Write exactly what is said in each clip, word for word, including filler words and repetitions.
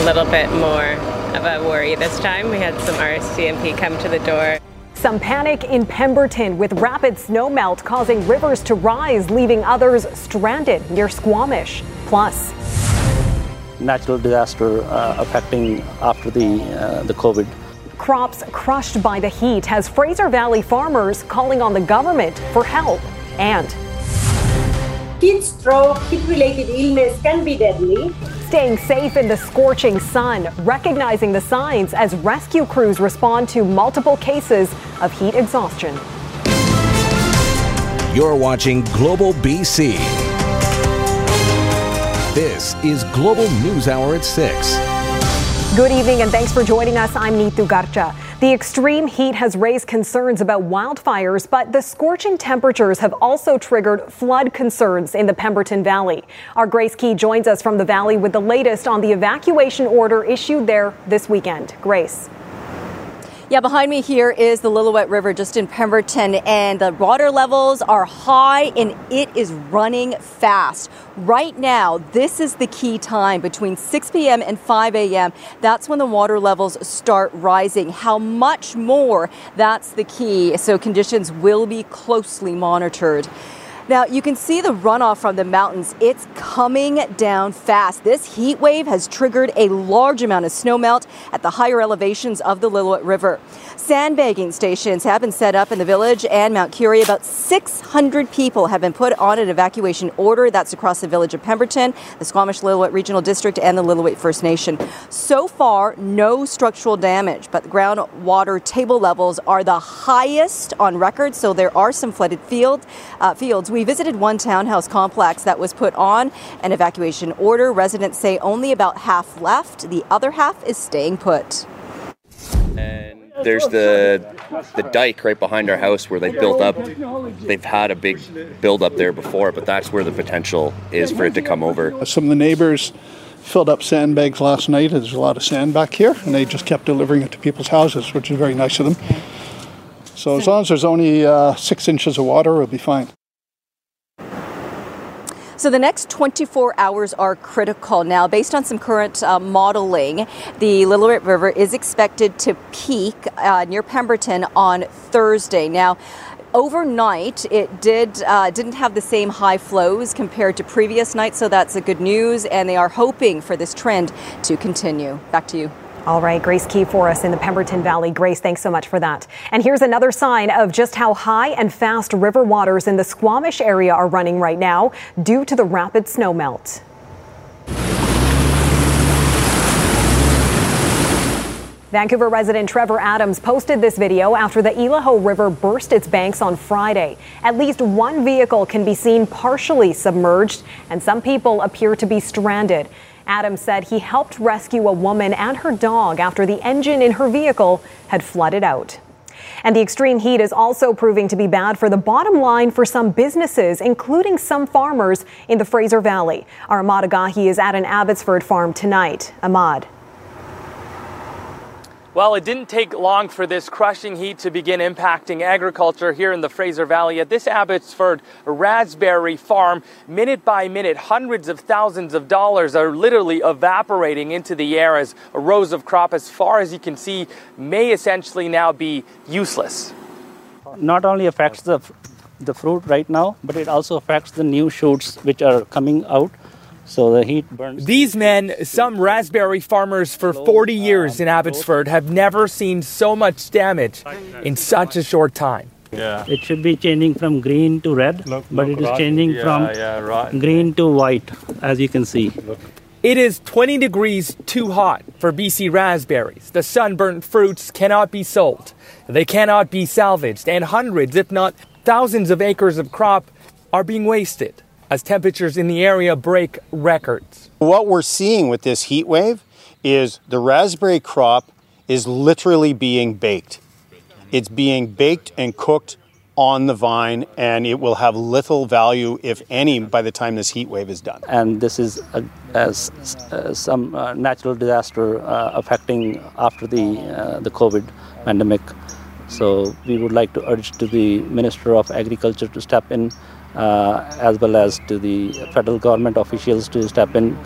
A little bit more of a worry this time. We had some R C M P come to the door. Some panic in Pemberton with rapid snowmelt causing rivers to rise, leaving others stranded near Squamish. Plus, natural disaster uh, affecting after the uh, the COVID. Crops crushed by the heat has Fraser Valley farmers calling on the government for help. And heat stroke, heat-related illness can be deadly. Staying safe in the scorching sun, recognizing the signs as rescue crews respond to multiple cases of heat exhaustion. You're watching Global B C. This is Global News Hour at six. Good evening and thanks for joining us. I'm Neetu Garcha. The extreme heat has raised concerns about wildfires, but the scorching temperatures have also triggered flood concerns in the Pemberton Valley. Our Grace Key joins us from the valley with the latest on the evacuation order issued there this weekend. Grace. Yeah, behind me here is the Lillooet River just in Pemberton, and the water levels are high and it is running fast. Right now, this is the key time between six p.m. and five a.m. That's when the water levels start rising. How much more? That's the key. So conditions will be closely monitored. Now, you can see the runoff from the mountains. It's coming down fast. This heat wave has triggered a large amount of snowmelt at the higher elevations of the Lillooet River. Sandbagging stations have been set up in the village and Mount Currie. About six hundred people have been put on an evacuation order. That's across the village of Pemberton, the Squamish-Lillooet Regional District, and the Lillooet First Nation. So far, no structural damage, but the groundwater table levels are the highest on record, so there are some flooded field, uh, fields. We We visited one townhouse complex that was put on an evacuation order. Residents say only about half left. The other half is staying put. And there's the the dike right behind our house where they built up. They've had a big build up there before, but that's where the potential is for it to come over. Some of the neighbors filled up sandbags last night. There's a lot of sand back here, and they just kept delivering it to people's houses, which is very nice of them. So as long as there's only uh, six inches of water, we'll be fine. So the next twenty-four hours are critical. Now, based on some current uh, modeling, the Lillooet River is expected to peak uh, near Pemberton on Thursday. Now, overnight, it did, uh, didn't have the same high flows compared to previous nights, so that's a good news, and they are hoping for this trend to continue. Back to you. All right, Grace Key for us in the Pemberton Valley. Grace, thanks so much for that. And here's another sign of just how high and fast river waters in the Squamish area are running right now due to the rapid snowmelt. Vancouver resident Trevor Adams posted this video after the Lillooet River burst its banks on Friday. At least one vehicle can be seen partially submerged, and some people appear to be stranded. Adams said he helped rescue a woman and her dog after the engine in her vehicle had flooded out. And the extreme heat is also proving to be bad for the bottom line for some businesses, including some farmers in the Fraser Valley. Our Ahmad Agahi is at an Abbotsford farm tonight. Ahmad. Well, it didn't take long for this crushing heat to begin impacting agriculture here in the Fraser Valley. At this Abbotsford raspberry farm, minute by minute, hundreds of thousands of dollars are literally evaporating into the air as rows of crop, as far as you can see, may essentially now be useless. Not only affects the, the fruit right now, but it also affects the new shoots which are coming out. So the heat burns. These men, some raspberry farmers for forty years in Abbotsford, have never seen so much damage in such a short time. Yeah. It should be changing from green to red, look, but look, it is changing yeah, from yeah, green to white, as you can see. Look. It is twenty degrees too hot for B C raspberries. The sunburnt fruits cannot be sold. They cannot be salvaged, and hundreds, if not thousands of acres of crop are being wasted. as temperatures in the area break records. What we're seeing with this heat wave is the raspberry crop is literally being baked. It's being baked and cooked on the vine, and it will have little value, if any, by the time this heat wave is done. And this is a, as, uh, some uh, natural disaster uh, affecting after the, uh, the COVID pandemic. So we would like to urge to the Minister of Agriculture to step in, uh, as well as to the federal government officials to step in.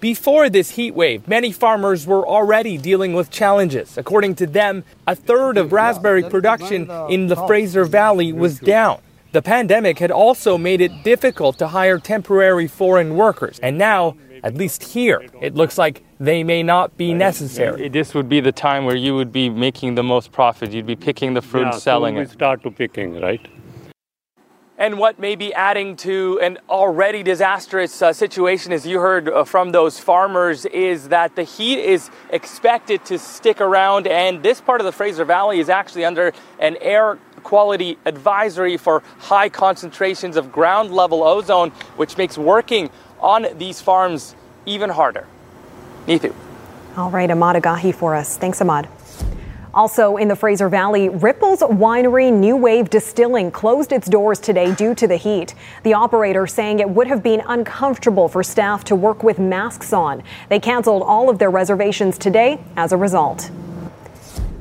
Before this heat wave, many farmers were already dealing with challenges. According to them, a third of raspberry production in the Fraser Valley was down. The pandemic had also made it difficult to hire temporary foreign workers. And now, at least here, it looks like they may not be necessary. This would be the time where you would be making the most profit. You'd be picking the fruit, yeah, selling so we it. Start to picking, right? And what may be adding to an already disastrous uh, situation, as you heard uh, from those farmers, is that the heat is expected to stick around, and this part of the Fraser Valley is actually under an air quality advisory for high concentrations of ground level ozone, which makes working on these farms even harder. Neetu. All right, Ahmad Agahi for us. Thanks, Ahmad. Also in the Fraser Valley, Ripple's Winery New Wave Distilling closed its doors today due to the heat. The operator saying it would have been uncomfortable for staff to work with masks on. They canceled all of their reservations today as a result.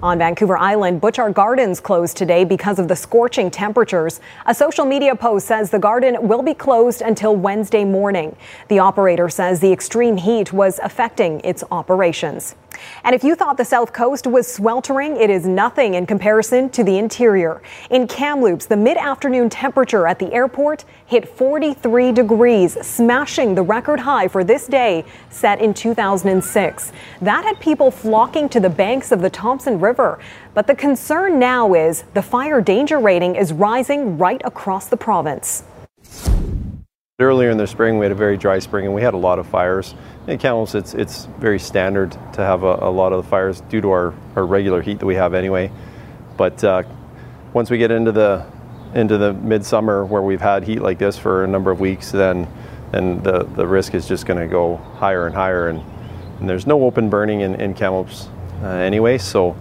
On Vancouver Island, Butchart Gardens closed today because of the scorching temperatures. A social media post says the garden will be closed until Wednesday morning. The operator says the extreme heat was affecting its operations. And if you thought the South Coast was sweltering, it is nothing in comparison to the interior. In Kamloops, the mid-afternoon temperature at the airport hit forty-three degrees, smashing the record high for this day set in two thousand six. That had people flocking to the banks of the Thompson River. But the concern now is the fire danger rating is rising right across the province. Earlier in the spring, we had a very dry spring and we had a lot of fires. In Kamloops, it's, it's very standard to have a, a lot of the fires due to our, our regular heat that we have anyway. But uh, once we get into the into the midsummer where we've had heat like this for a number of weeks, then then the, the risk is just going to go higher and higher. And, and there's no open burning in, in Kamloops uh, anyway, so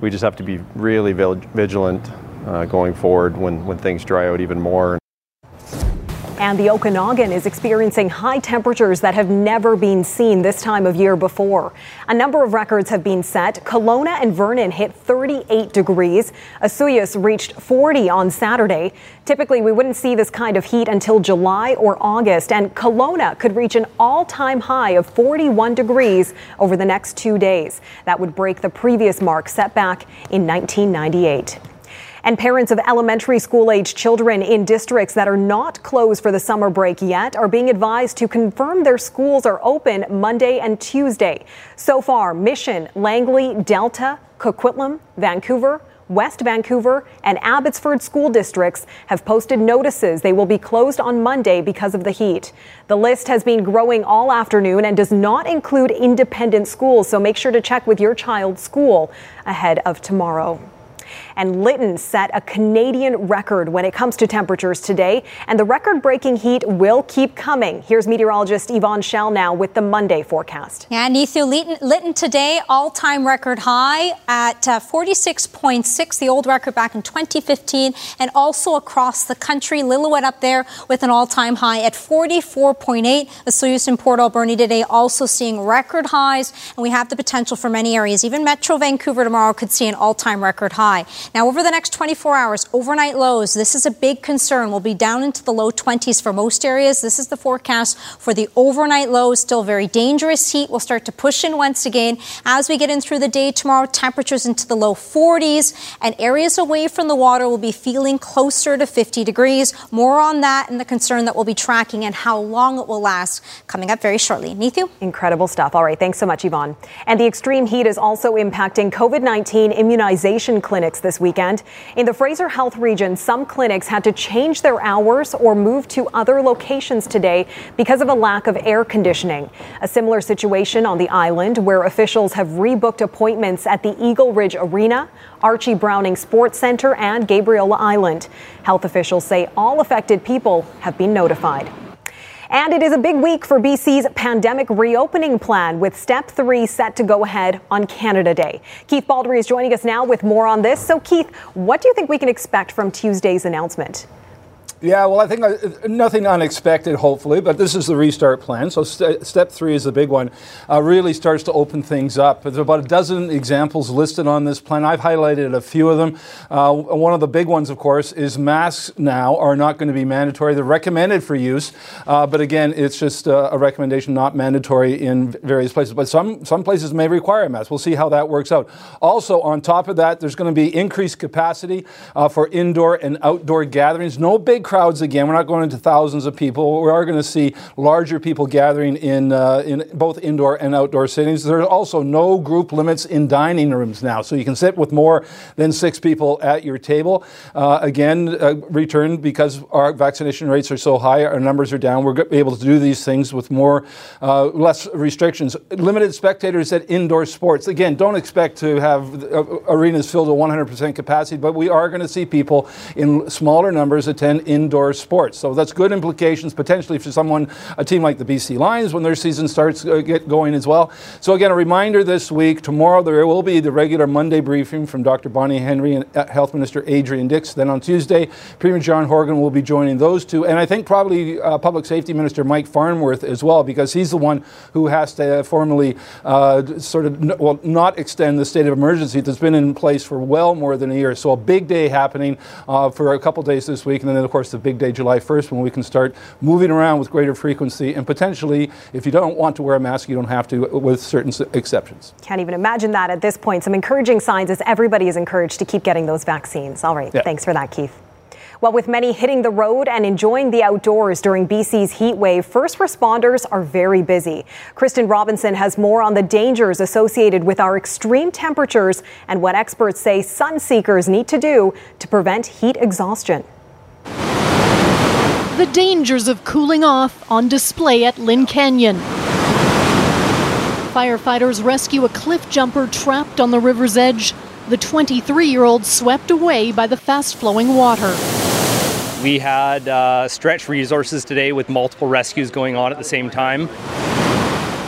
we just have to be really vigilant uh, going forward when, when things dry out even more. And the Okanagan is experiencing high temperatures that have never been seen this time of year before. A number of records have been set. Kelowna and Vernon hit thirty-eight degrees. Osoyoos reached forty on Saturday. Typically, we wouldn't see this kind of heat until July or August. And Kelowna could reach an all-time high of forty-one degrees over the next two days. That would break the previous mark set back in nineteen ninety-eight. And parents of elementary school-age children in districts that are not closed for the summer break yet are being advised to confirm their schools are open Monday and Tuesday. So far, Mission, Langley, Delta, Coquitlam, Vancouver, West Vancouver, and Abbotsford school districts have posted notices they will be closed on Monday because of the heat. The list has been growing all afternoon and does not include independent schools, so make sure to check with your child's school ahead of tomorrow. And Lytton set a Canadian record when it comes to temperatures today. And the record-breaking heat will keep coming. Here's meteorologist Yvonne Schell now with the Monday forecast. Yeah, Neetu, Lytton, Lytton today, all-time record high at uh, forty-six point six, the old record back in twenty fifteen. And also across the country, Lillooet up there with an all-time high at forty-four point eight. Osoyoos in Port Alberni today also seeing record highs. And we have the potential for many areas. Even Metro Vancouver tomorrow could see an all-time record high. Now, over the next twenty-four hours, overnight lows, this is a big concern. We'll be down into the low twenties for most areas. This is the forecast for the overnight lows. Still very dangerous heat. We'll start to push in once again. As we get in through the day tomorrow, temperatures into the low forties, and areas away from the water will be feeling closer to fifty degrees. More on that and the concern that we'll be tracking and how long it will last coming up very shortly. Neetu? Incredible stuff. All right. Thanks so much, Yvonne. And the extreme heat is also impacting COVID nineteen immunization clinics this weekend. In the Fraser Health region, some clinics had to change their hours or move to other locations today because of a lack of air conditioning. A similar situation on the island, where officials have rebooked appointments at the Eagle Ridge Arena, Archie Browning Sports Centre, and Gabriella Island. Health officials say all affected people have been notified. And it is a big week for B C's pandemic reopening plan, with step three set to go ahead on Canada Day. Keith Baldry is joining us now with more on this. So, Keith, what do you think we can expect from Tuesday's announcement? Yeah, well, I think I, nothing unexpected, hopefully, but this is the restart plan. So st- step three is the big one. Uh, really starts to open things up. There's about a dozen examples listed on this plan. I've highlighted a few of them. Uh, one of the big ones, of course, is masks now are not going to be mandatory. They're recommended for use. Uh, but again, it's just uh, a recommendation, not mandatory in various places. But some, some places may require a mask. We'll see how that works out. Also, on top of that, there's going to be increased capacity uh, for indoor and outdoor gatherings. No big crowds again. We're not going into thousands of people. We are going to see larger people gathering in uh, in both indoor and outdoor settings. There are also no group limits in dining rooms now, so you can sit with more than six people at your table. Uh, again, uh, return because our vaccination rates are so high, our numbers are down. We're able to do these things with more uh, less restrictions. Limited spectators at indoor sports. Again, don't expect to have arenas filled to one hundred percent capacity, but we are going to see people in smaller numbers attend in indoor sports. So that's good implications potentially for someone, a team like the B C Lions, when their season starts uh, get going as well. So again, a reminder this week, tomorrow there will be the regular Monday briefing from Doctor Bonnie Henry and uh, Health Minister Adrian Dix. Then on Tuesday, Premier John Horgan will be joining those two. And I think probably uh, Public Safety Minister Mike Farnworth as well, because he's the one who has to formally uh, sort of, n- well, not extend the state of emergency that's been in place for well more than a year. So a big day happening uh, for a couple days this week. And then, of course, the big day, July first, when we can start moving around with greater frequency and potentially, if you don't want to wear a mask, you don't have to, with certain exceptions. Can't even imagine that at this point. Some encouraging signs as everybody is encouraged to keep getting those vaccines. All right. Yeah. Thanks for that, Keith. Well, with many hitting the road and enjoying the outdoors during B C's heat wave, first responders are very busy. Kristen Robinson has more on the dangers associated with our extreme temperatures and what experts say sun seekers need to do to prevent heat exhaustion. The dangers of cooling off on display at Lynn Canyon. Firefighters rescue a cliff jumper trapped on the river's edge. The twenty-three-year-old swept away by the fast-flowing water. We had uh, stretched resources today with multiple rescues going on at the same time.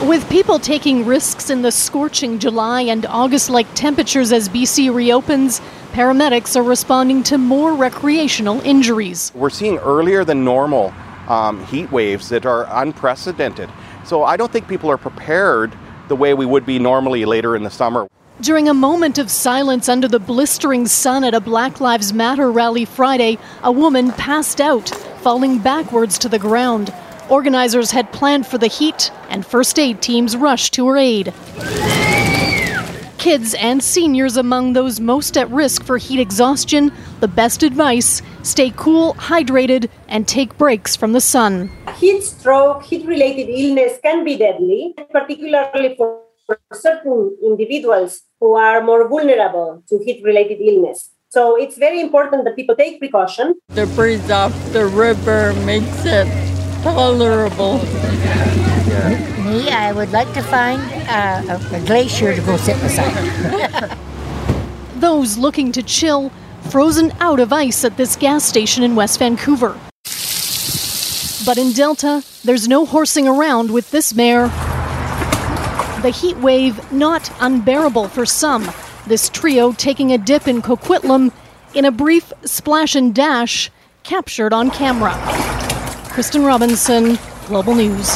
With people taking risks in the scorching July and August-like temperatures as B C reopens, paramedics are responding to more recreational injuries. We're seeing earlier than normal um, heat waves that are unprecedented. So I don't think people are prepared the way we would be normally later in the summer. During a moment of silence under the blistering sun at a Black Lives Matter rally Friday, a woman passed out, falling backwards to the ground. Organizers had planned for the heat, and first aid teams rushed to her aid. Kids and seniors among those most at risk for heat exhaustion, the best advice, stay cool, hydrated, and take breaks from the sun. Heat stroke, heat-related illness can be deadly, particularly for certain individuals who are more vulnerable to heat-related illness. So it's very important that people take precaution. The breeze off the river makes it tolerable. Me, I would like to find uh, a glacier to go sit beside. Those looking to chill, frozen out of ice at this gas station in West Vancouver. But in Delta, there's no horsing around with this mayor. The heat wave not unbearable for some. This trio taking a dip in Coquitlam in a brief splash and dash captured on camera. Kristen Robinson, Global News.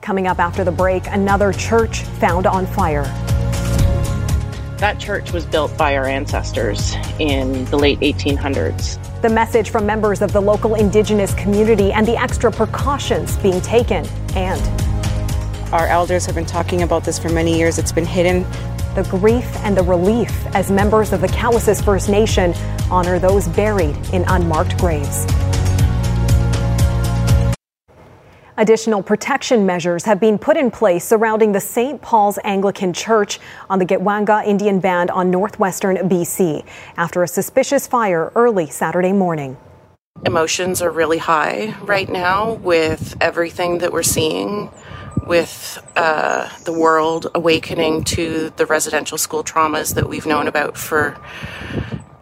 Coming up after the break, another church found on fire. That church was built by our ancestors in the late eighteen hundreds. The message from members of the local Indigenous community and the extra precautions being taken. And our elders have been talking about this for many years. It's been hidden. The grief and the relief as members of the Cowessess First Nation honor those buried in unmarked graves. Additional protection measures have been put in place surrounding the Saint Paul's Anglican Church on the Getwanga Indian Band on northwestern B C after a suspicious fire early Saturday morning. Emotions are really high right now with everything that we're seeing, with uh, the world awakening to the residential school traumas that we've known about for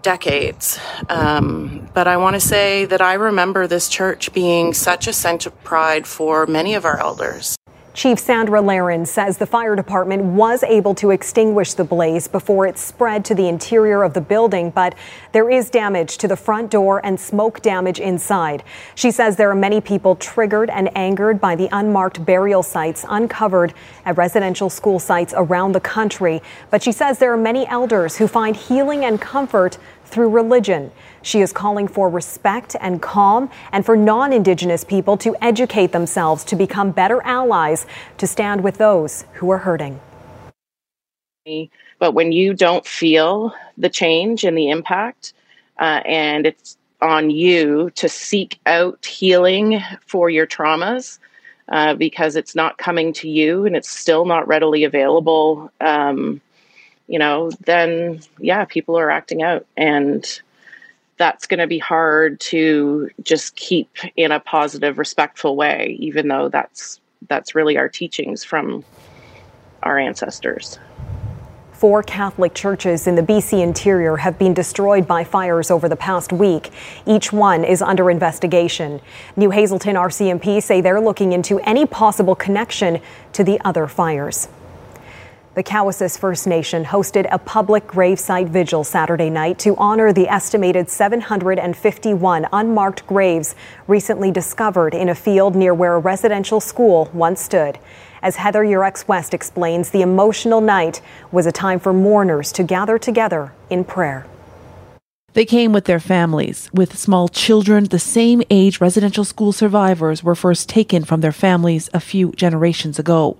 decades. Um, but I want to say that I remember this church being such a center of pride for many of our elders. Chief Sandra Laren says the fire department was able to extinguish the blaze before it spread to the interior of the building, but there is damage to the front door and smoke damage inside. She says there are many people triggered and angered by the unmarked burial sites uncovered at residential school sites around the country. But she says there are many elders who find healing and comfort through religion. She is calling for respect and calm and for non-Indigenous people to educate themselves to become better allies to stand with those who are hurting. But when you don't feel the change and the impact, uh, and it's on you to seek out healing for your traumas uh, because it's not coming to you and it's still not readily available, um, you know, then, yeah, people are acting out. And that's going to be hard to just keep in a positive, respectful way, even though that's that's really our teachings from our ancestors. Four Catholic churches in the B C interior have been destroyed by fires over the past week. Each one is under investigation. New Hazelton R C M P say they're looking into any possible connection to the other fires. The Cowessess First Nation hosted a public gravesite vigil Saturday night to honor the estimated seven hundred fifty-one unmarked graves recently discovered in a field near where a residential school once stood. As Heather Yourex West explains, the emotional night was a time for mourners to gather together in prayer. They came with their families, with small children the same age residential school survivors were first taken from their families a few generations ago.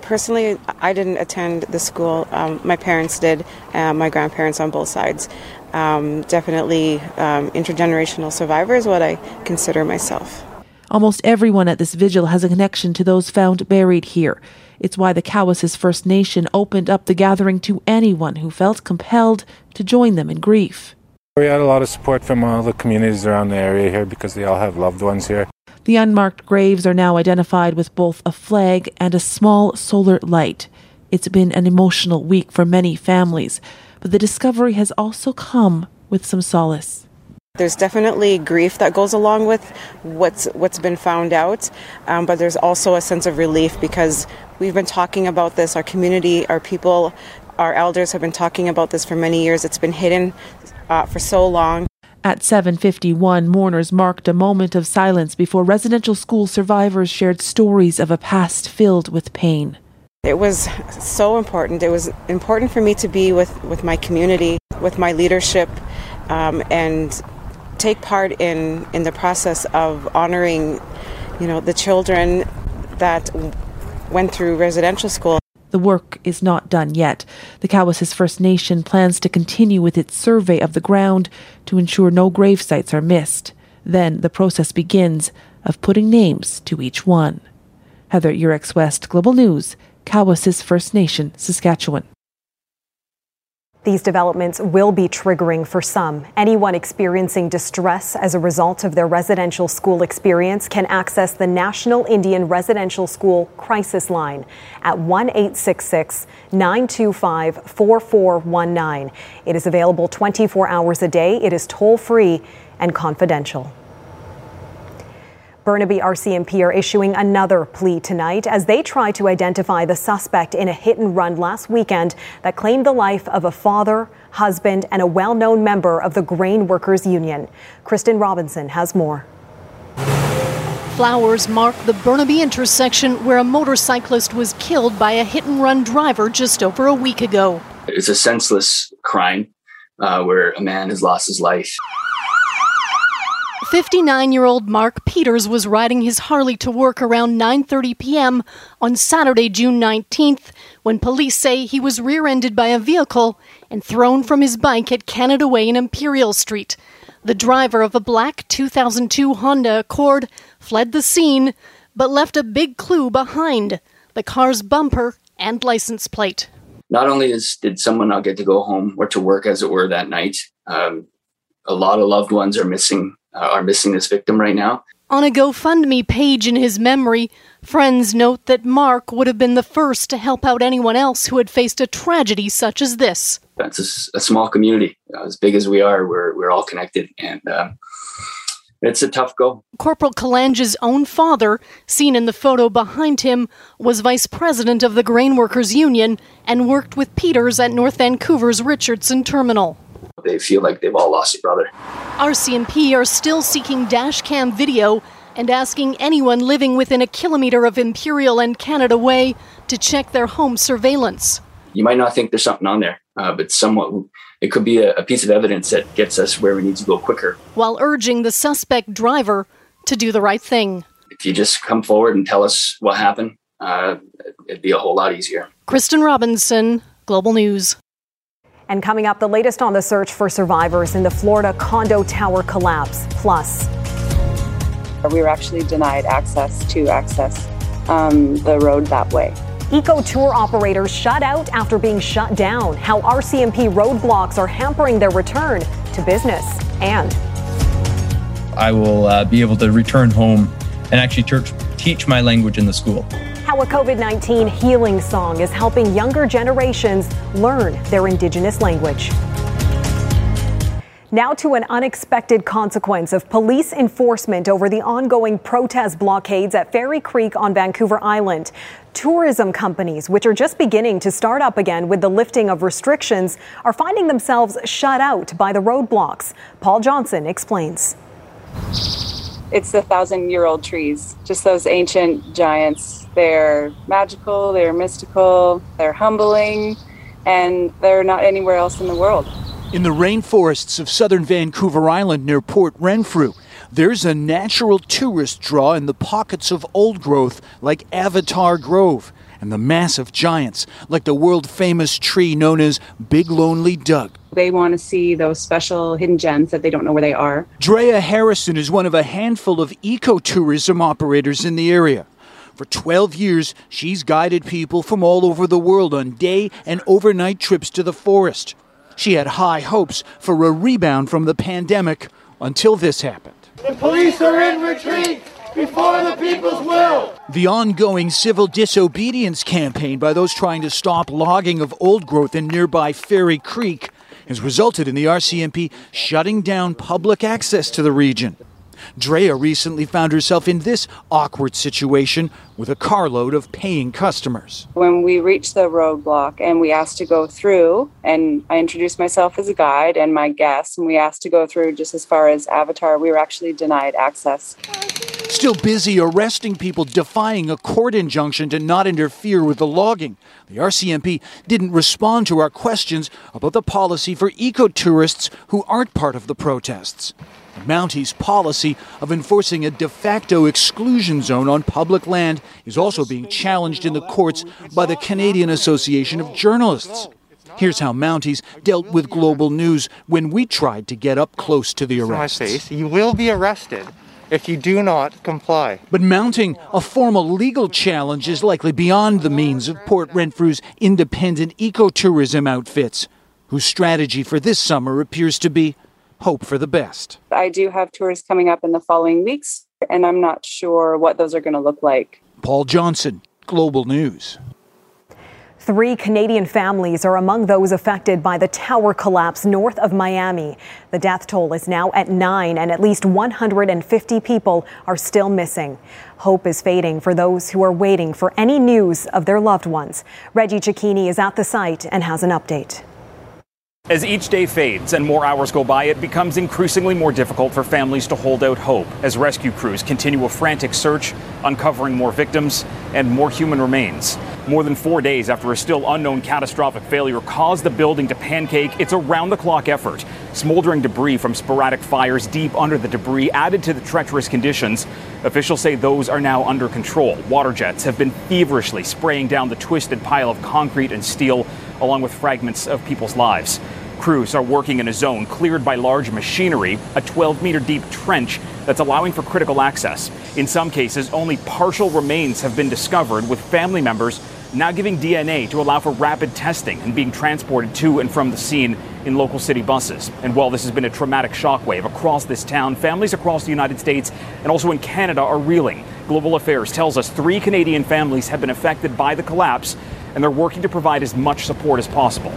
Personally, I didn't attend the school. Um, my parents did, uh, my grandparents on both sides. Um, definitely um, intergenerational survivor is what I consider myself. Almost everyone at this vigil has a connection to those found buried here. It's why the Cowessess First Nation opened up the gathering to anyone who felt compelled to join them in grief. We had a lot of support from all the communities around the area here because they all have loved ones here. The unmarked graves are now identified with both a flag and a small solar light. It's been an emotional week for many families, but the discovery has also come with some solace. There's definitely grief that goes along with what's what's been found out, um, but there's also a sense of relief because we've been talking about this, our community, our people, our elders have been talking about this for many years. It's been hidden uh, for so long. At seven fifty-one, mourners marked a moment of silence before residential school survivors shared stories of a past filled with pain. It was so important. It was important for me to be with, with my community, with my leadership, um, and take part in, in the process of honoring, you know, the children that w- went through residential school. The work is not done yet. The Cowessess First Nation plans to continue with its survey of the ground to ensure no grave sites are missed. Then the process begins of putting names to each one. Heather Yourex West, Global News, Cowessess First Nation, Saskatchewan. These developments will be triggering for some. Anyone experiencing distress as a result of their residential school experience can access the National Indian Residential School Crisis Line at one eight six six, nine two five, four four one nine. It is available twenty-four hours a day. It is toll-free and confidential. Burnaby R C M P are issuing another plea tonight as they try to identify the suspect in a hit-and-run last weekend that claimed the life of a father, husband, and a well-known member of the Grain Workers Union. Kristen Robinson has more. Flowers mark the Burnaby intersection where a motorcyclist was killed by a hit-and-run driver just over a week ago. It's a senseless crime uh, where a man has lost his life. fifty-nine-year-old Mark Peters was riding his Harley to work around nine thirty p.m. on Saturday, June nineteenth, when police say he was rear-ended by a vehicle and thrown from his bike at Canada Way and Imperial Street. The driver of a black two thousand two Honda Accord fled the scene, but left a big clue behind: the car's bumper and license plate. Not only is, did someone not get to go home or to work, as it were, that night, um, a lot of loved ones are missing. Uh, are missing this victim right now. On a GoFundMe page in his memory, Friends note that Mark would have been the first to help out anyone else who had faced a tragedy such as this. That's a, a small community. As big as we are, we're we're all connected, and uh, it's a tough go. Corporal Kalange's own father, seen in the photo behind him, was vice president of the Grain Workers Union and worked with Peters at North Vancouver's Richardson Terminal. They feel like they've all lost a brother. R C M P are still seeking dash cam video and asking anyone living within a kilometre of Imperial and Canada Way to check their home surveillance. You might not think there's something on there, uh, but somewhat it could be a, a piece of evidence that gets us where we need to go quicker. While urging the suspect driver to do the right thing. If you just come forward and tell us what happened, uh, it'd be a whole lot easier. Kristen Robinson, Global News. And coming up, the latest on the search for survivors in the Florida condo tower collapse. Plus, we were actually denied access to access um, the road that way. Eco tour operators shut out after being shut down. How R C M P roadblocks are hampering their return to business. And I will uh, be able to return home and actually church, teach my language in the school. How a covid nineteen healing song is helping younger generations learn their Indigenous language. Now to an unexpected consequence of police enforcement over the ongoing protest blockades at Ferry Creek on Vancouver Island. Tourism companies, which are just beginning to start up again with the lifting of restrictions, are finding themselves shut out by the roadblocks. Paul Johnson explains. It's the thousand-year-old trees, just those ancient giants. They're magical, they're mystical, they're humbling, and they're not anywhere else in the world. In the rainforests of southern Vancouver Island near Port Renfrew, there's a natural tourist draw in the pockets of old growth like Avatar Grove and the massive giants like the world-famous tree known as Big Lonely Doug. They want to see those special hidden gems that they don't know where they are. Drea Harrison is one of a handful of ecotourism operators in the area. For twelve years, she's guided people from all over the world on day and overnight trips to the forest. She had high hopes for a rebound from the pandemic until this happened. The police are in retreat before the people's will. The ongoing civil disobedience campaign by those trying to stop logging of old growth in nearby Ferry Creek has resulted in the R C M P shutting down public access to the region. Drea recently found herself in this awkward situation with a carload of paying customers. When we reached the roadblock and we asked to go through, and I introduced myself as a guide and my guest, and we asked to go through just as far as Avatar, we were actually denied access. Still busy arresting people defying a court injunction to not interfere with the logging, the R C M P didn't respond to our questions about the policy for ecotourists who aren't part of the protests. The Mounties' policy of enforcing a de facto exclusion zone on public land is also being challenged in the courts by the Canadian Association of Journalists. Here's how Mounties dealt with Global News when we tried to get up close to the arrests. My face. You will be arrested if you do not comply. But mounting a formal legal challenge is likely beyond the means of Port Renfrew's independent ecotourism outfits, whose strategy for this summer appears to be hope for the best. I do have tours coming up in the following weeks, and I'm not sure what those are going to look like. Paul Johnson, Global News. Three Canadian families are among those affected by the tower collapse north of Miami. The death toll is now at nine, and at least one hundred fifty people are still missing. Hope is fading for those who are waiting for any news of their loved ones. Reggie Cicchini is at the site and has an update. As each day fades and more hours go by, it becomes increasingly more difficult for families to hold out hope as rescue crews continue a frantic search, uncovering more victims and more human remains. More than four days after a still unknown catastrophic failure caused the building to pancake, it's a round-the-clock effort. Smoldering debris from sporadic fires deep under the debris added to the treacherous conditions. Officials say those are now under control. Water jets have been feverishly spraying down the twisted pile of concrete and steel, along with fragments of people's lives. Crews are working in a zone cleared by large machinery, a twelve meter deep trench that's allowing for critical access. In some cases, only partial remains have been discovered, with family members now giving D N A to allow for rapid testing and being transported to and from the scene in local city buses. And while this has been a traumatic shockwave across this town, families across the United States and also in Canada are reeling Global Affairs tells us three Canadian families have been affected by the collapse, and they're working to provide as much support as possible.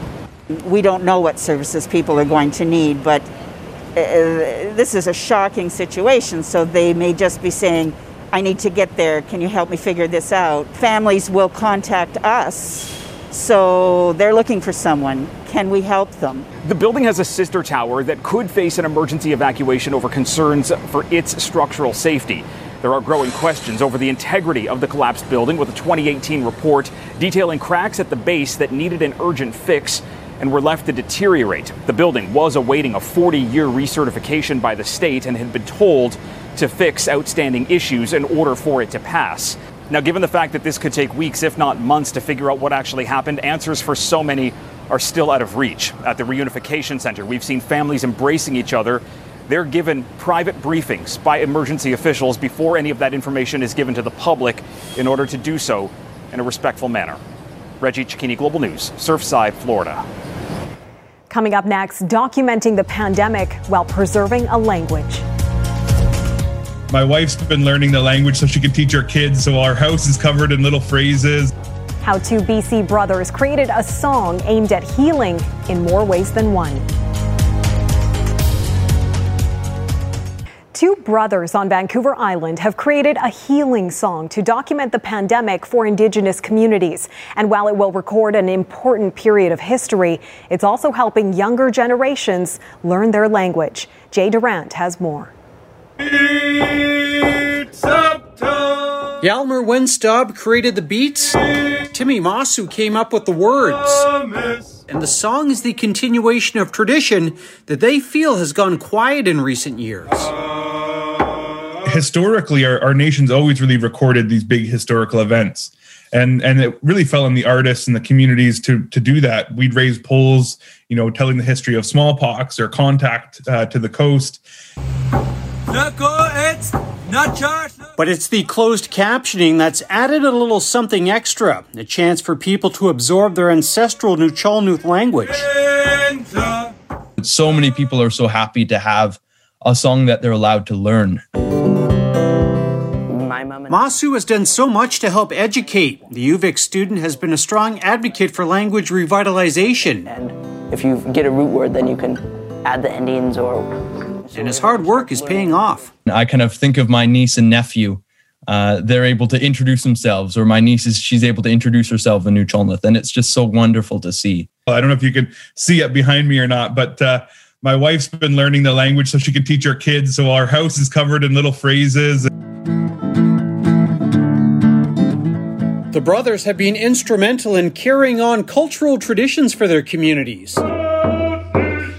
We don't know what services people are going to need, but uh, this is a shocking situation, so they may just be saying, I need to get there, can you help me figure this out? Families will contact us, so they're looking for someone. Can we help them? The building has a sister tower that could face an emergency evacuation over concerns for its structural safety. There are growing questions over the integrity of the collapsed building, with a twenty eighteen report detailing cracks at the base that needed an urgent fix and were left to deteriorate. The building was awaiting a forty-year recertification by the state and had been told to fix outstanding issues in order for it to pass. Now, given the fact that this could take weeks, if not months, to figure out what actually happened, answers for so many are still out of reach. At the Reunification Center, we've seen families embracing each other. They're given private briefings by emergency officials before any of that information is given to the public, in order to do so in a respectful manner. Reggie Cicchini, Global News, Surfside, Florida. Coming up next, documenting the pandemic while preserving a language. My wife's been learning the language so she can teach her kids, so our house is covered in little phrases. How two B C brothers created a song aimed at healing in more ways than one. Two brothers on Vancouver Island have created a healing song to document the pandemic for Indigenous communities. And while it will record an important period of history, it's also helping younger generations learn their language. Jay Durant has more. Yalmer Wenstob created the beats. Timmy Masu came up with the words. And the song is the continuation of tradition that they feel has gone quiet in recent years. Historically, our, our nation's always really recorded these big historical events. And and it really fell on the artists and the communities to, to do that. We'd raise polls, you know, telling the history of smallpox or contact uh, to the coast. But it's the closed captioning that's added a little something extra, a chance for people to absorb their ancestral Nuchalnuth language. So many people are so happy to have a song that they're allowed to learn. Masu has done so much to help educate. The U Vic student has been a strong advocate for language revitalization. And if you get a root word, then you can add the endings or... And his hard work is paying off. I kind of think of my niece and nephew. Uh, they're able to introduce themselves, or my niece, is she's able to introduce herself in Nuchalnuth, and it's just so wonderful to see. I don't know if you could see it behind me or not, but uh, my wife's been learning the language so she can teach her kids, so our house is covered in little phrases. The brothers have been instrumental in carrying on cultural traditions for their communities.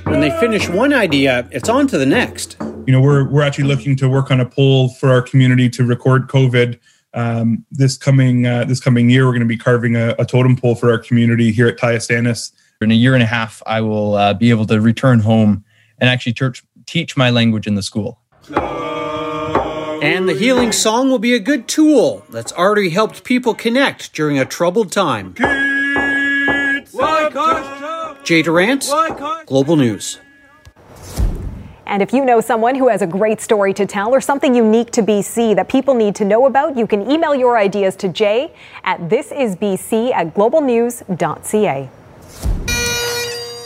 When they finish one idea, it's on to the next. You know, we're we're actually looking to work on a poll for our community to record COVID. Um, this coming uh, this coming year, we're going to be carving a, a totem pole for our community here at Tyastanis. In a year and a half, I will uh, be able to return home and actually teach teach my language in the school. And the healing song will be a good tool that's already helped people connect during a troubled time. Jay Durant, Global News. And if you know someone who has a great story to tell or something unique to B C that people need to know about, you can email your ideas to Jay at this is b c at global news dot c a.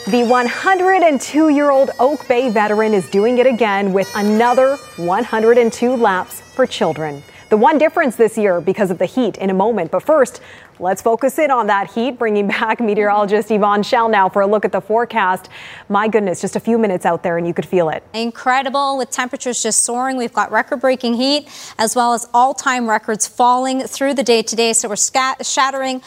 The one hundred two-year-old Oak Bay veteran is doing it again with another one hundred two laps for children. The one difference this year because of the heat in a moment. But first, let's focus in on that heat, bringing back meteorologist Yvonne Schell now for a look at the forecast. My goodness, just a few minutes out there and you could feel it. Incredible, with temperatures just soaring. We've got record-breaking heat as well as all-time records falling through the day today. So we're scat- shattering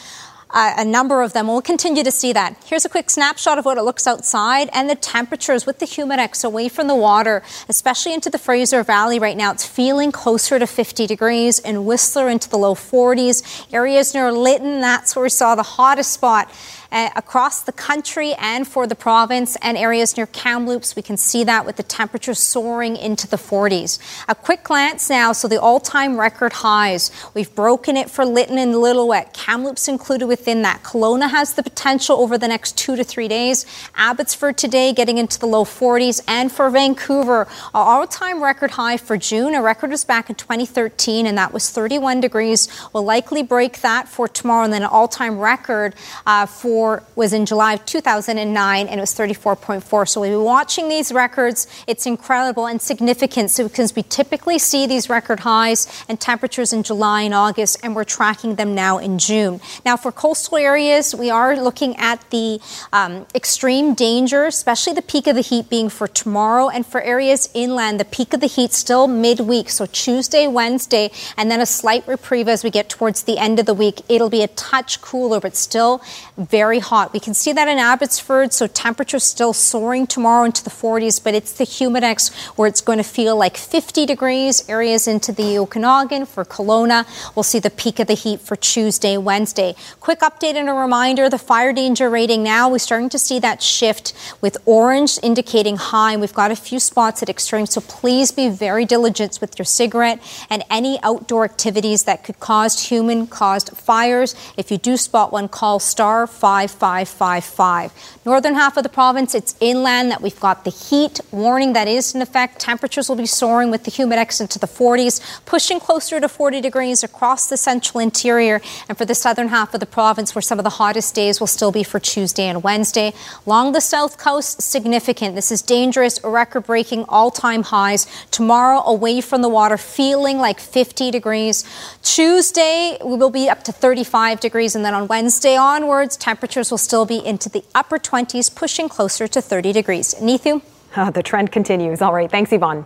Uh, a number of them. We'll continue to see that. Here's a quick snapshot of what it looks outside and the temperatures with the Humidex away from the water, especially into the Fraser Valley right now. It's feeling closer to fifty degrees in Whistler into the low forties. Areas near Lytton, that's where we saw the hottest spot. uh, across the country and for the province and areas near Kamloops. We can see that with the temperatures soaring into the forties. A quick glance now, so the all-time record highs. We've broken it for Lytton and Lillooet. Kamloops included within that. Kelowna has the potential over the next two to three days. Abbotsford today getting into the low forties. And for Vancouver, our all-time record high for June. A record was back in twenty thirteen, and that was thirty-one degrees. We'll likely break that for tomorrow, and then an all-time record uh, for was in July of two thousand nine, and it was thirty-four point four. So we'll be watching these records. It's incredible and significant, so because we typically see these record highs and temperatures in July and August, and we're tracking them now in June. Now, for coastal areas, we are looking at the um, extreme danger, especially the peak of the heat being for tomorrow, and for areas inland, the peak of the heat still midweek, so Tuesday, Wednesday, and then a slight reprieve as we get towards the end of the week. It'll be a touch cooler, but still very hot. We can see that in Abbotsford, so temperatures still soaring tomorrow into the forties, but it's the Humidex where it's going to feel like fifty degrees. Areas into the Okanagan for Kelowna, we'll see the peak of the heat for Tuesday, Wednesday. Quick update and a reminder, the fire danger rating now, we're starting to see that shift with orange indicating high, and we've got a few spots at extreme, so please be very diligent with your cigarette and any outdoor activities that could cause human-caused fires. If you do spot one, call star five five five five. Northern half of the province, it's inland that we've got the heat warning that is in effect. Temperatures will be soaring with the Humidex into the forties, pushing closer to forty degrees across the central interior. And for the southern half of the province, where some of the hottest days will still be for Tuesday and Wednesday. Along the south coast, significant. This is dangerous, record-breaking, all-time highs. Tomorrow, away from the water, feeling like fifty degrees. Tuesday, we will be up to thirty-five degrees. And then on Wednesday onwards, temperatures will still be into the upper twenties, pushing closer to thirty degrees. Neetu? Oh, the trend continues. All right. Thanks, Yvonne.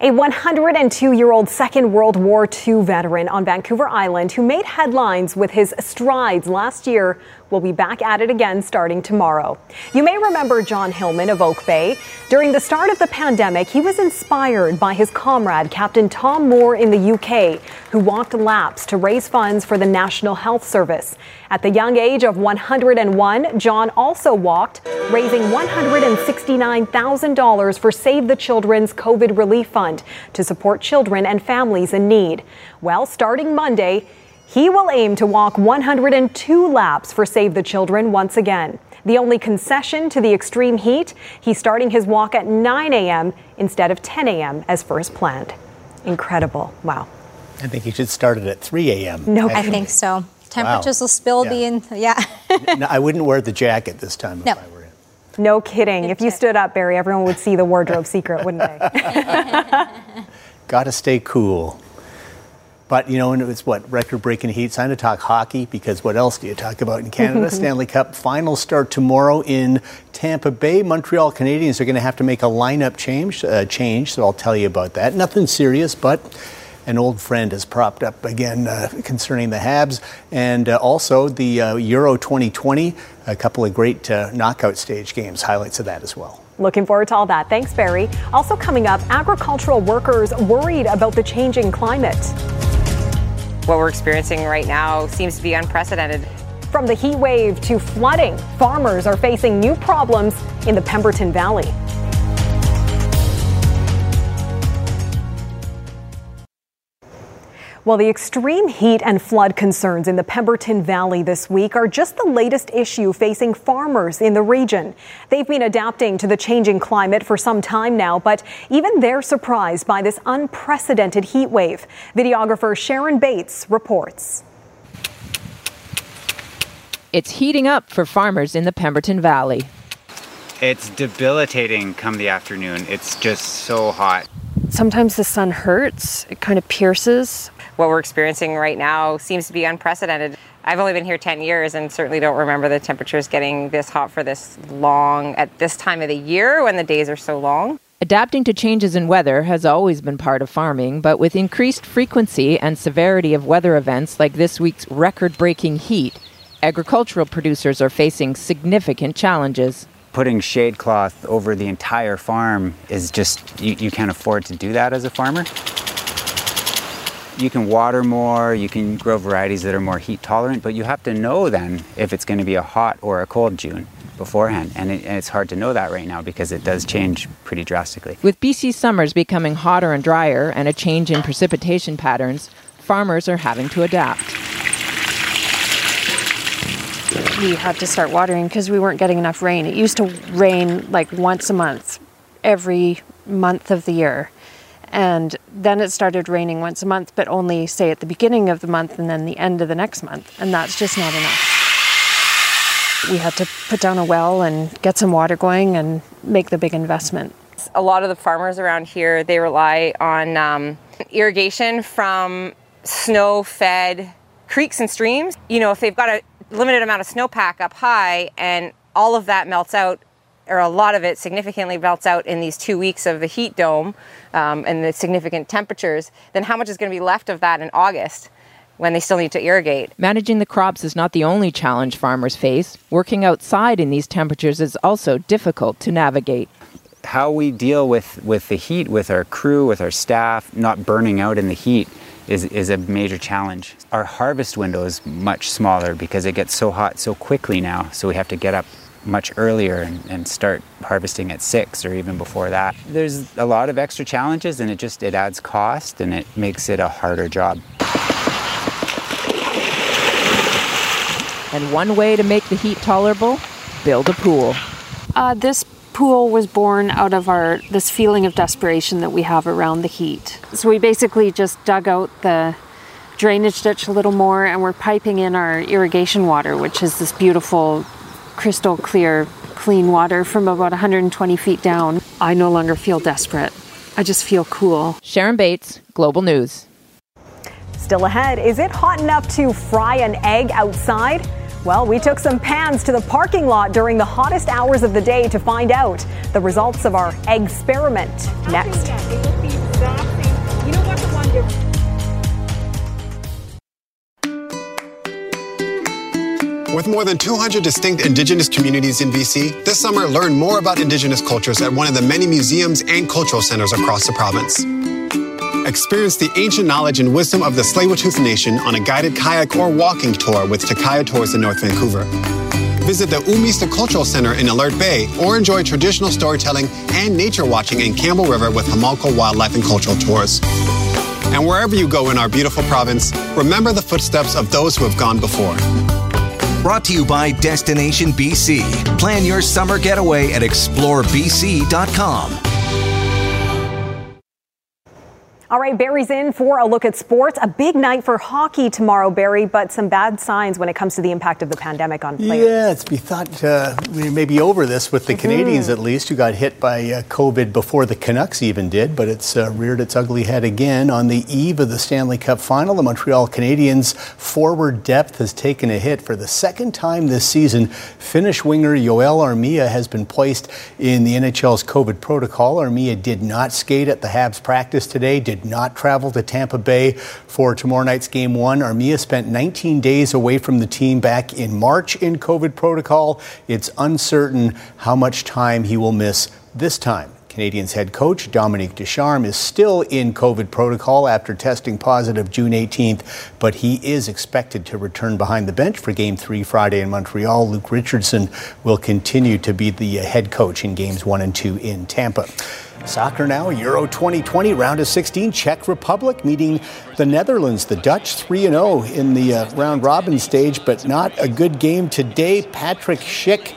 A one hundred two-year-old Second World War Two veteran on Vancouver Island who made headlines with his strides last year will be back at it again starting tomorrow. You may remember John Hillman of Oak Bay. During the start of the pandemic, he was inspired by his comrade, Captain Tom Moore in the U K, who walked laps to raise funds for the National Health Service. At the young age of one hundred one, John also walked, raising one hundred sixty-nine thousand dollars for Save the Children's COVID Relief Fund to support children and families in need. Well, starting Monday, he will aim to walk one hundred two laps for Save the Children once again. The only concession to the extreme heat, he's starting his walk at nine a.m. instead of ten a.m. as first planned. Incredible. Wow. I think he should start it at three a.m. No, actually. I think so. Temperatures wow. will still yeah. be in. Yeah. No, I wouldn't wear the jacket this time if no. I were. No kidding. If you stood up, Barry, everyone would see the wardrobe secret, wouldn't they? Got to stay cool. But, you know, and it's what, record-breaking heat. Time to talk hockey, because what else do you talk about in Canada? Stanley Cup finals start tomorrow in Tampa Bay. Montreal Canadiens are going to have to make a lineup change, uh, change, so I'll tell you about that. Nothing serious, but an old friend is propped up again uh, concerning the Habs. And uh, also the uh, Euro twenty twenty, a couple of great uh, knockout stage games, highlights of that as well. Looking forward to all that. Thanks, Barry. Also coming up, agricultural workers worried about the changing climate. What we're experiencing right now seems to be unprecedented. From the heat wave to flooding, farmers are facing new problems in the Pemberton Valley. Well, the extreme heat and flood concerns in the Pemberton Valley this week are just the latest issue facing farmers in the region. They've been adapting to the changing climate for some time now, but even they're surprised by this unprecedented heat wave. Videographer Sharon Bates reports. It's heating up for farmers in the Pemberton Valley. It's debilitating come the afternoon. It's just so hot. Sometimes the sun hurts. It kind of pierces. What we're experiencing right now seems to be unprecedented. I've only been here ten years and certainly don't remember the temperatures getting this hot for this long at this time of the year when the days are so long. Adapting to changes in weather has always been part of farming, but with increased frequency and severity of weather events like this week's record-breaking heat, agricultural producers are facing significant challenges. Putting shade cloth over the entire farm is just, you, you can't afford to do that as a farmer. you can water more, you can grow varieties that are more heat tolerant, but you have to know then if it's going to be a hot or a cold June beforehand. And, it, and it's hard to know that right now because it does change pretty drastically. With B C summers becoming hotter and drier and a change in precipitation patterns, farmers are having to adapt. We had to start watering because we weren't getting enough rain. It used to rain like once a month, every month of the year. And then it started raining once a month, but only, say, at the beginning of the month and then the end of the next month. And that's just not enough. We had to put down a well and get some water going and make the big investment. A lot of the farmers around here, they rely on um, irrigation from snow-fed creeks and streams. You know, if they've got a limited amount of snowpack up high and all of that melts out, or a lot of it significantly melts out in these two weeks of the heat dome um, and the significant temperatures, then how much is going to be left of that in August when they still need to irrigate? Managing the crops is not the only challenge farmers face. Working outside in these temperatures is also difficult to navigate. How we deal with, with the heat, with our crew, with our staff, not burning out in the heat is, is a major challenge. Our harvest window is much smaller because it gets so hot so quickly now, so we have to get up much earlier and, and start harvesting at six or even before that. There's a lot of extra challenges, and it just it adds cost and it makes it a harder job. And one way to make the heat tolerable, build a pool. Uh, this pool was born out of our this feeling of desperation that we have around the heat. So we basically just dug out the drainage ditch a little more, and we're piping in our irrigation water, which is this beautiful crystal clear, clean water from about one hundred twenty feet down. I no longer feel desperate. I just feel cool. Sharon Bates, Global News. Still ahead, is it hot enough to fry an egg outside? Well, we took some pans to the parking lot during the hottest hours of the day to find out the results of our egg experiment. Next. You know what the one difference? With more than two hundred distinct Indigenous communities in B C, this summer learn more about Indigenous cultures at one of the many museums and cultural centers across the province. Experience the ancient knowledge and wisdom of the Tsleil-Waututh Nation on a guided kayak or walking tour with Takaya Tours in North Vancouver. Visit the Umista Cultural Center in Alert Bay or enjoy traditional storytelling and nature watching in Campbell River with Hamalco Wildlife and Cultural Tours. And wherever you go in our beautiful province, remember the footsteps of those who have gone before. Brought to you by Destination B C. Plan your summer getaway at explore b c dot com. All right, Barry's in for a look at sports. A big night for hockey tomorrow, Barry, but some bad signs when it comes to the impact of the pandemic on players. Yeah, it's be thought uh, we may be over this with the mm-hmm. Canadians, at least, who got hit by uh, COVID before the Canucks even did, but it's uh, reared its ugly head again on the eve of the Stanley Cup final. The Montreal Canadiens' forward depth has taken a hit for the second time this season. Finnish winger Joel Armia has been placed in the N H L's COVID protocol. Armia did not skate at the Habs practice today, did not travel to Tampa Bay for tomorrow night's game one. Armia spent nineteen days away from the team back in March in COVID protocol. It's uncertain how much time he will miss this time. Canadiens head coach Dominique Ducharme is still in COVID protocol after testing positive June eighteenth, but he is expected to return behind the bench for Game three Friday in Montreal. Luke Richardson will continue to be the head coach in Games one and two in Tampa. Soccer now, Euro twenty twenty, round of sixteen, Czech Republic meeting the Netherlands. The Dutch three and oh in the uh, round-robin stage, but not a good game today. Patrick Schick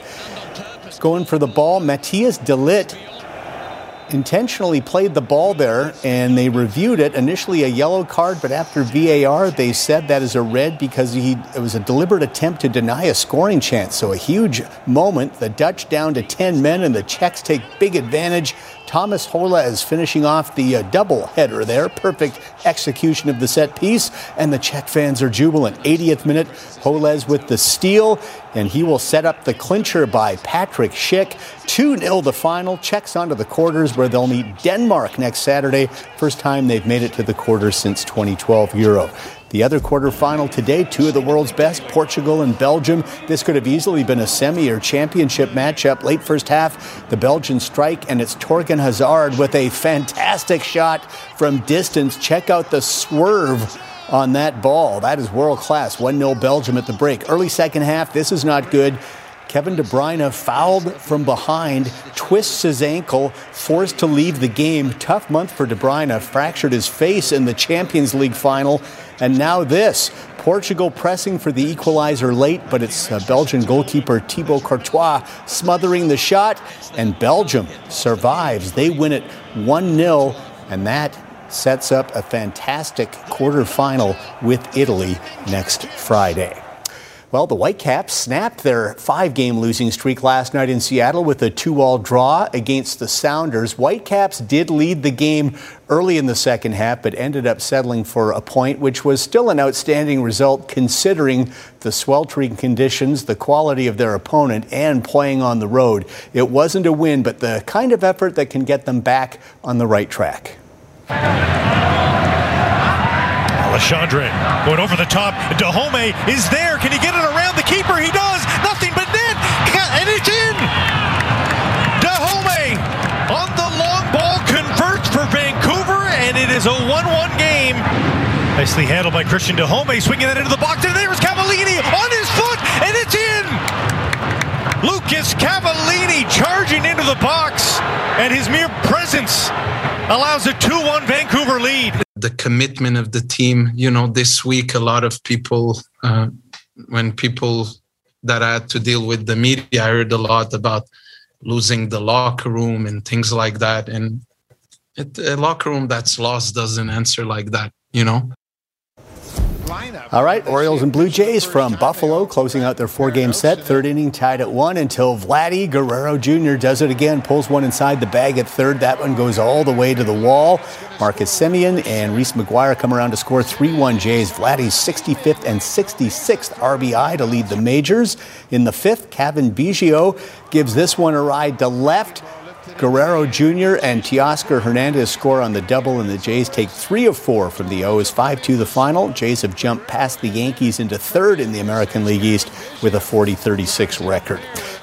going for the ball. Matthias de Ligt intentionally played the ball there, and they reviewed it. Initially a yellow card, but after V A R, they said that is a red because he it was a deliberate attempt to deny a scoring chance. So a huge moment. The Dutch down to ten men, and the Czechs take big advantage. Thomas Hola is finishing off the uh, double header there. Perfect execution of the set piece, and the Czech fans are jubilant. eightieth minute, Holes with the steal, and he will set up the clincher by Patrick Schick. two nil the final. Czechs onto the quarters, where they'll meet Denmark next Saturday. First time they've made it to the quarters since twenty twelve Euro. The other quarterfinal today, two of the world's best, Portugal and Belgium. This could have easily been a semi or championship matchup. Late first half, the Belgians strike, and it's Torgan Hazard with a fantastic shot from distance. Check out the swerve on that ball. That is world class. one nil Belgium at the break. Early second half, this is not good. Kevin De Bruyne fouled from behind, twists his ankle, forced to leave the game. Tough month for De Bruyne, fractured his face in the Champions League final. And now this, Portugal pressing for the equalizer late, but it's uh, Belgian goalkeeper Thibaut Courtois smothering the shot, and Belgium survives. They win it one nil, and that sets up a fantastic quarterfinal with Italy next Friday. Well, the Whitecaps snapped their five-game losing streak last night in Seattle with a two-all draw against the Sounders. Whitecaps did lead the game early in the second half, but ended up settling for a point, which was still an outstanding result considering the sweltering conditions, the quality of their opponent, and playing on the road. It wasn't a win, but the kind of effort that can get them back on the right track. Alexandre going over the top. Dahomey is there. Can he get it around the keeper? He does. Nothing but net. And it's in. Dahomey on the long ball converts for Vancouver, and it is a one one game. Nicely handled by Christian Dahomey, swinging that into the box. And there's Cavallini on his foot, and it's in. Lucas Cavallini charging into the box, and his mere presence allows a two one Vancouver lead. The commitment of the team, you know, this week, a lot of people, uh, when people that I had to deal with the media, I heard a lot about losing the locker room and things like that. And it, a locker room that's lost doesn't answer like that, you know. All right, Orioles and Blue Jays from Buffalo closing out their four-game set. Third inning tied at one until Vladdy Guerrero Junior does it again. Pulls one inside the bag at third. That one goes all the way to the wall. Marcus Semien and Reese McGuire come around to score three one Jays. Vladdy's sixty-fifth and sixty-sixth R B I to lead the majors. In the fifth, Kevin Biggio gives this one a ride to left. Guerrero Junior and Teoscar Hernandez score on the double, and the Jays take three of four from the O's. five two the final. Jays have jumped past the Yankees into third in the American League East with a forty thirty-six record.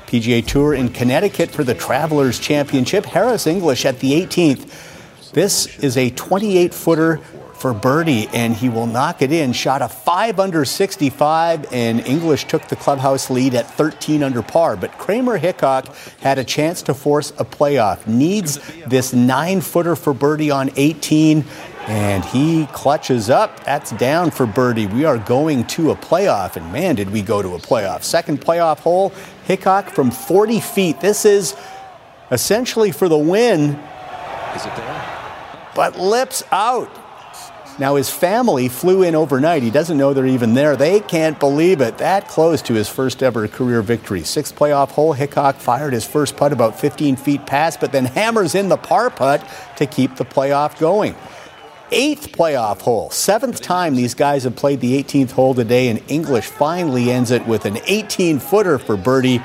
P G A Tour in Connecticut for the Travelers Championship. Harris English at the eighteenth. This is a twenty-eight footer for birdie, and he will knock it in. Shot a five under sixty-five, and English took the clubhouse lead at thirteen under par. But Kramer Hickok had a chance to force a playoff. Needs this nine-footer for birdie on eighteen, and he clutches up. That's down for birdie. We are going to a playoff, and man, did we go to a playoff. Second playoff hole, Hickok from forty feet. This is essentially for the win. Is it there? But lips out. Now, his family flew in overnight. He doesn't know they're even there. They can't believe it. That close to his first ever career victory. Sixth playoff hole, Hickok fired his first putt about fifteen feet past, but then hammers in the par putt to keep the playoff going. Eighth playoff hole. Seventh time these guys have played the eighteenth hole today, and English finally ends it with an eighteen-footer for birdie.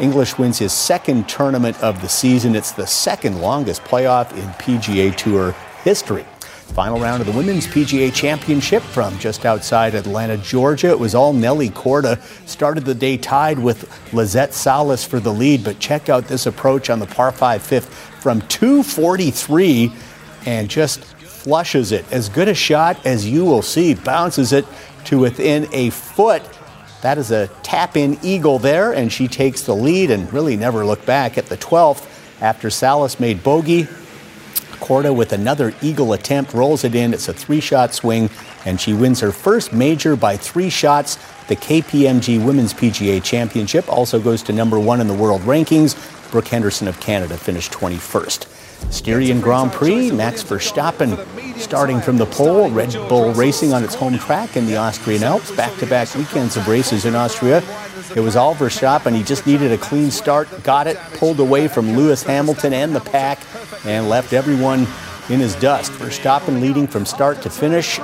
English wins his second tournament of the season. It's the second longest playoff in P G A Tour history. Final round of the Women's P G A Championship from just outside Atlanta, Georgia. It was all Nelly Korda. Started the day tied with Lizette Salas for the lead, but check out this approach on the par five fifth from two forty-three and just flushes it. As good a shot as you will see. Bounces it to within a foot. That is a tap-in eagle there, and she takes the lead and really never looked back at the twelfth after Salas made bogey. Korda with another eagle attempt, rolls it in. It's a three-shot swing, and she wins her first major by three shots. The K P M G Women's P G A Championship also goes to number one in the world rankings. Brooke Henderson of Canada finished twenty-first. Styrian Grand Prix, Max Verstappen starting from the pole. Red Bull Racing on its home track in the Austrian Alps. Back-to-back weekends of races in Austria. It was all Verstappen. He just needed a clean start, got it, pulled away from Lewis Hamilton and the pack, and left everyone in his dust. Verstappen leading from start to finish.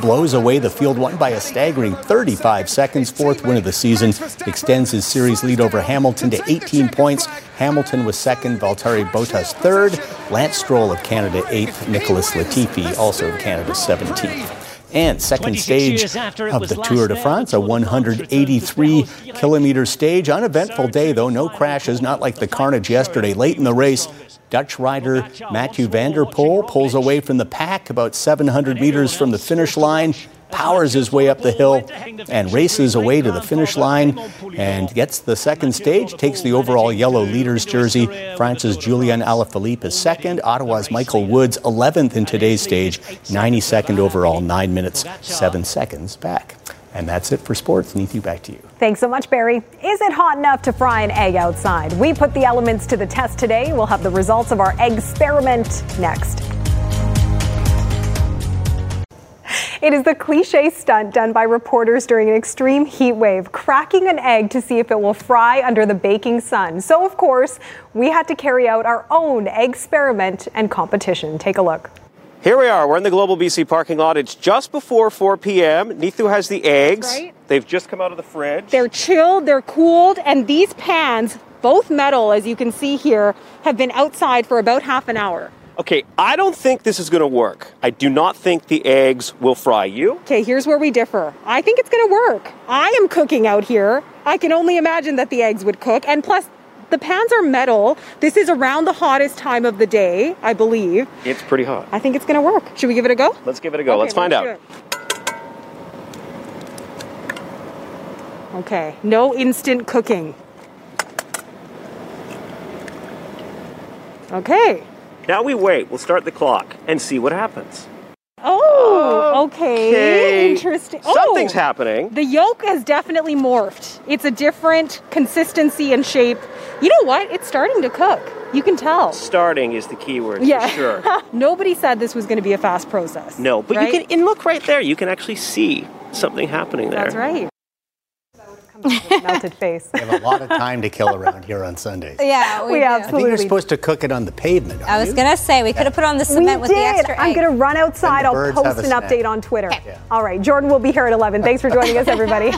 Blows away the field one by a staggering thirty-five seconds. Fourth win of the season. Extends his series lead over Hamilton to eighteen points. Hamilton was second. Valtteri Bottas third. Lance Stroll of Canada eighth. Nicholas Latifi also of Canada seventeenth. and second stage of the Tour de France, a one hundred eighty-three kilometer stage. Uneventful day, though. No crashes, not like the carnage yesterday. Late in the race, Dutch rider Mathieu van der Poel pulls away from the pack about seven hundred meters from the finish line, powers his way up the hill and races away to the finish line and gets the second stage, takes the overall yellow leader's jersey. France's Julien Alaphilippe is second. Ottawa's Michael Woods eleventh in today's stage, ninety-second overall, nine minutes, seven seconds back. And that's it for sports. Neetu, back to you. Thanks so much, Barry. Is it hot enough to fry an egg outside? We put the elements to the test today. We'll have the results of our egg experiment next. It is the cliche stunt done by reporters during an extreme heat wave, cracking an egg to see if it will fry under the baking sun. So, of course, we had to carry out our own egg experiment and competition. Take a look. Here we are. We're in the Global B C parking lot. It's just before four p.m. Neetu has the eggs. Right? They've just come out of the fridge. They're chilled, they're cooled, and these pans, both metal, as you can see here, have been outside for about half an hour. Okay, I don't think this is going to work. I do not think the eggs will fry. You? Okay, here's where we differ. I think it's going to work. I am cooking out here. I can only imagine that the eggs would cook. And plus, the pans are metal. This is around the hottest time of the day, I believe. It's pretty hot. I think it's going to work. Should we give it a go? Let's give it a go. Okay, let's find let's out. Okay, no instant cooking. Okay. Now we wait. We'll start the clock and see what happens. Oh, okay. okay. Interesting. Something's oh, happening. The yolk has definitely morphed. It's a different consistency and shape. You know what? It's starting to cook. You can tell. Starting is the key word, yeah. for sure. Nobody said this was going to be a fast process. No, but right? you can and look right there. You can actually see something happening there. That's right. Melted face. We have a lot of time to kill around here on Sundays. Yeah, we, we absolutely. I think you're supposed to cook it on the pavement. Aren't I was going to say we yeah. could have put it on the cement we with did. the extra egg. I'm going to run outside. I'll post an snack. update on Twitter. Okay. Yeah. All right, Jordan will be here at eleven. Thanks for joining us, everybody.